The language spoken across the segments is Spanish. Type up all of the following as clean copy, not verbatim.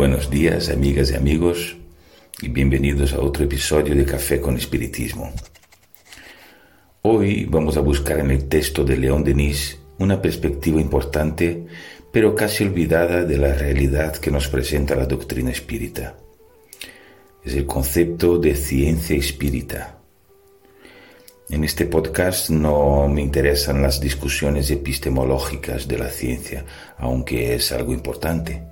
Buenos días, amigas y amigos, y bienvenidos a otro episodio de Café con Espiritismo. Hoy vamos a buscar en el texto de León Denis una perspectiva importante, pero casi olvidada, de la realidad que nos presenta la doctrina espírita. Es el concepto de ciencia espírita. En este podcast no me interesan las discusiones epistemológicas de la ciencia, aunque es algo importante.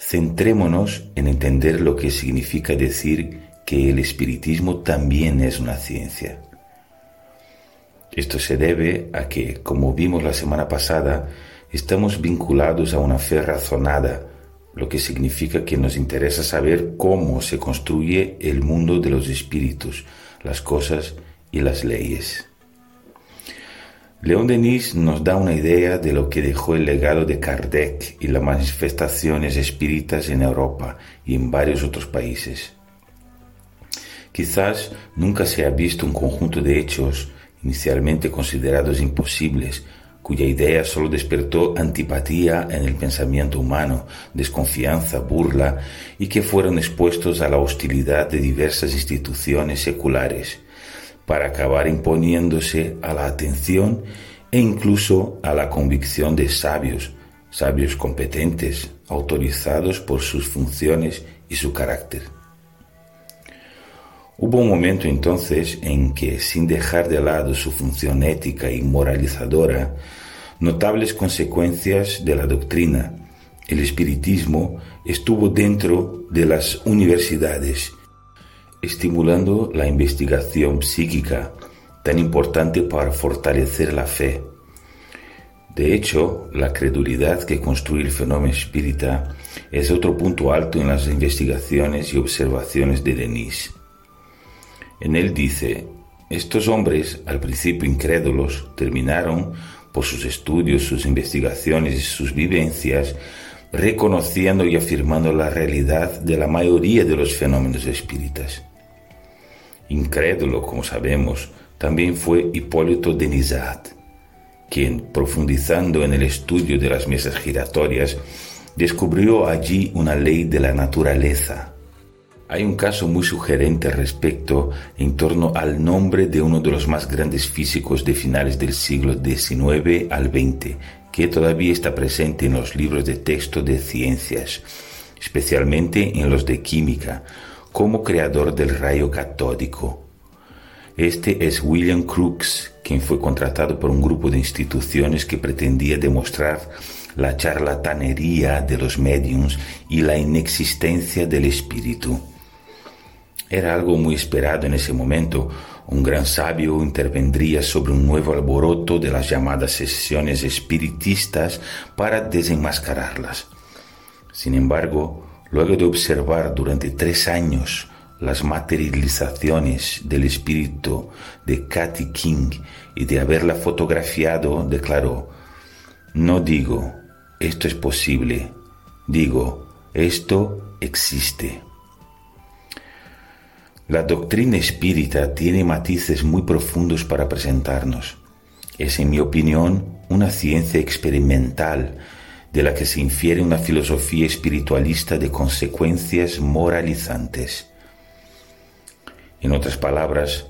Centrémonos en entender lo que significa decir que el espiritismo también es una ciencia. Esto se debe a que, como vimos la semana pasada, estamos vinculados a una fe razonada, lo que significa que nos interesa saber cómo se construye el mundo de los espíritus, las cosas y las leyes. León Denis nos da una idea de lo que dejó el legado de Kardec y las manifestaciones espíritas en Europa y en varios otros países. Quizás nunca se ha visto un conjunto de hechos inicialmente considerados imposibles, cuya idea solo despertó antipatía en el pensamiento humano, desconfianza, burla, y que fueron expuestos a la hostilidad de diversas instituciones seculares, para acabar imponiéndose a la atención e incluso a la convicción de sabios competentes, autorizados por sus funciones y su carácter. Hubo un momento entonces en que, sin dejar de lado su función ética y moralizadora, notables consecuencias de la doctrina, el espiritismo estuvo dentro de las universidades, estimulando la investigación psíquica, tan importante para fortalecer la fe. De hecho, la credulidad que construye el fenómeno espírita es otro punto alto en las investigaciones y observaciones de Denis. En él dice: estos hombres, al principio incrédulos, terminaron, por sus estudios, sus investigaciones y sus vivencias, reconociendo y afirmando la realidad de la mayoría de los fenómenos espíritas. Incrédulo, como sabemos, también fue Hippolyte Denizard, quien, profundizando en el estudio de las mesas giratorias, descubrió allí una ley de la naturaleza. Hay un caso muy sugerente al respecto en torno al nombre de uno de los más grandes físicos de finales del siglo XIX al XX, que todavía está presente en los libros de texto de ciencias, especialmente en los de química, como creador del rayo catódico. Este es William Crookes, quien fue contratado por un grupo de instituciones que pretendía demostrar la charlatanería de los médiums y la inexistencia del espíritu. Era algo muy esperado en ese momento. Un gran sabio intervendría sobre un nuevo alboroto de las llamadas sesiones espiritistas para desenmascararlas. Sin embargo, luego de observar durante 3 años las materializaciones del espíritu de Katie King y de haberla fotografiado, declaró: no digo, esto es posible, digo, esto existe. La doctrina espírita tiene matices muy profundos para presentarnos. Es, en mi opinión, una ciencia experimental, de la que se infiere una filosofía espiritualista de consecuencias moralizantes. En otras palabras,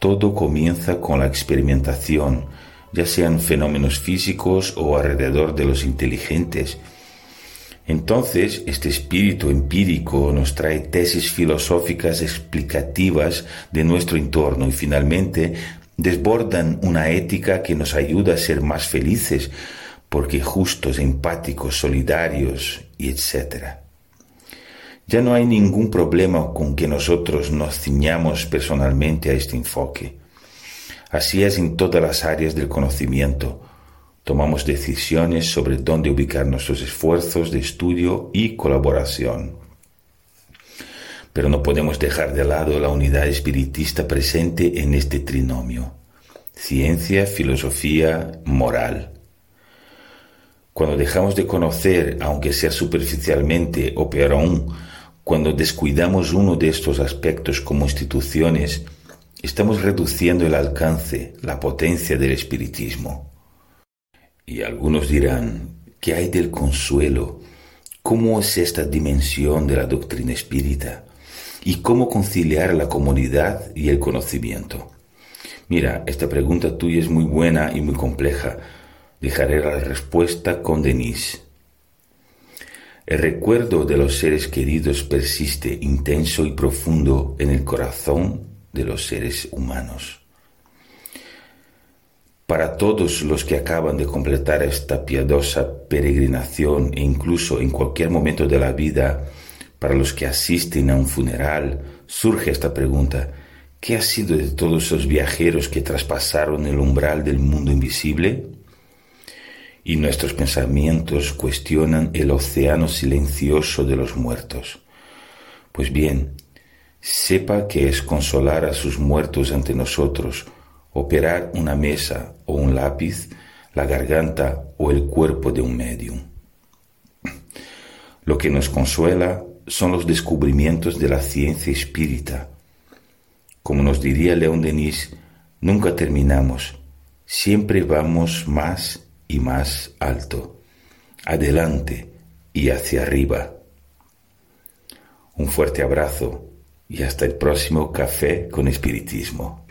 todo comienza con la experimentación, ya sean fenómenos físicos o alrededor de los inteligentes. Entonces, este espíritu empírico nos trae tesis filosóficas explicativas de nuestro entorno y finalmente desbordan una ética que nos ayuda a ser más felices, porque justos, empáticos, solidarios, y etc. Ya no hay ningún problema con que nosotros nos ciñamos personalmente a este enfoque. Así es en todas las áreas del conocimiento. Tomamos decisiones sobre dónde ubicar nuestros esfuerzos de estudio y colaboración. Pero no podemos dejar de lado la unidad espiritista presente en este trinomio: ciencia, filosofía, moral. Cuando dejamos de conocer, aunque sea superficialmente, o peor aún, cuando descuidamos uno de estos aspectos como instituciones, estamos reduciendo el alcance, la potencia del espiritismo. Y algunos dirán: ¿qué hay del consuelo? ¿Cómo es esta dimensión de la doctrina espírita? ¿Y cómo conciliar la comunidad y el conocimiento? Mira, esta pregunta tuya es muy buena y muy compleja. Dejaré la respuesta con Denis. El recuerdo de los seres queridos persiste intenso y profundo en el corazón de los seres humanos. Para todos los que acaban de completar esta piadosa peregrinación e incluso en cualquier momento de la vida, para los que asisten a un funeral, surge esta pregunta: ¿qué ha sido de todos esos viajeros que traspasaron el umbral del mundo invisible? Y nuestros pensamientos cuestionan el océano silencioso de los muertos. Pues bien, sepa que es consolar a sus muertos ante nosotros, operar una mesa o un lápiz, la garganta o el cuerpo de un médium. Lo que nos consuela son los descubrimientos de la ciencia espírita. Como nos diría León Denis, nunca terminamos, siempre vamos más y más alto, adelante y hacia arriba. Un fuerte abrazo y hasta el próximo Café con Espiritismo.